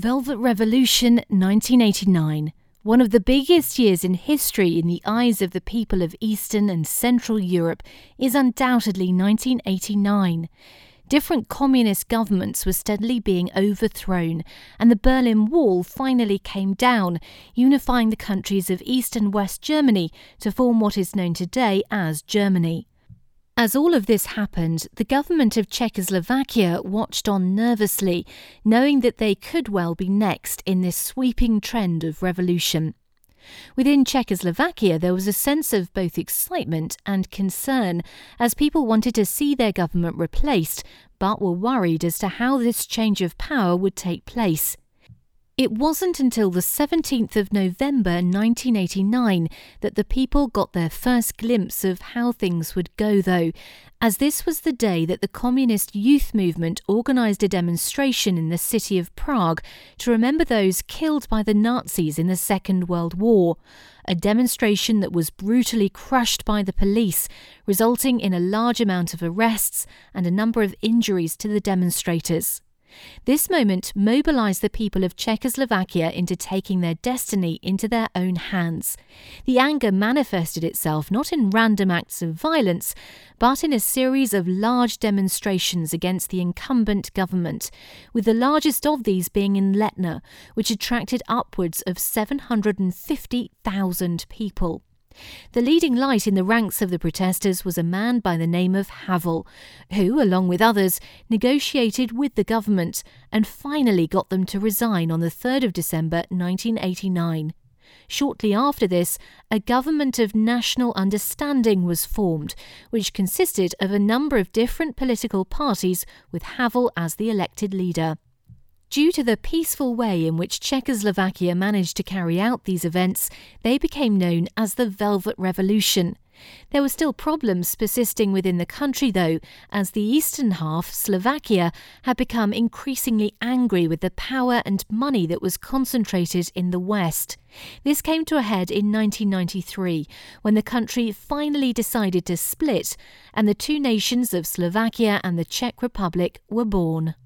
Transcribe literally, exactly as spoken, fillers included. Velvet Revolution nineteen eighty-nine, one of the biggest years in history in the eyes of the people of Eastern and Central Europe, is undoubtedly nineteen eighty-nine. Different communist governments were steadily being overthrown, and the Berlin Wall finally came down, unifying the countries of East and West Germany to form what is known today as Germany. As all of this happened, the government of Czechoslovakia watched on nervously, knowing that they could well be next in this sweeping trend of revolution. Within Czechoslovakia, there was a sense of both excitement and concern, as people wanted to see their government replaced, but were worried as to how this change of power would take place. It wasn't until the seventeenth of November nineteen eighty-nine that the people got their first glimpse of how things would go, though, as this was the day that the communist youth movement organised a demonstration in the city of Prague to remember those killed by the Nazis in the Second World War, a demonstration that was brutally crushed by the police, resulting in a large amount of arrests and a number of injuries to the demonstrators. This moment mobilised the people of Czechoslovakia into taking their destiny into their own hands. The anger manifested itself not in random acts of violence, but in a series of large demonstrations against the incumbent government, with the largest of these being in Letna, which attracted upwards of seven hundred fifty thousand people. The leading light in the ranks of the protesters was a man by the name of Havel, who, along with others, negotiated with the government and finally got them to resign on the third of December nineteen eighty-nine. Shortly after this, a government of national understanding was formed, which consisted of a number of different political parties with Havel as the elected leader. Due to the peaceful way in which Czechoslovakia managed to carry out these events, they became known as the Velvet Revolution. There were still problems persisting within the country, though, as the eastern half, Slovakia, had become increasingly angry with the power and money that was concentrated in the West. This came to a head in nineteen ninety-three, when the country finally decided to split, and the two nations of Slovakia and the Czech Republic were born.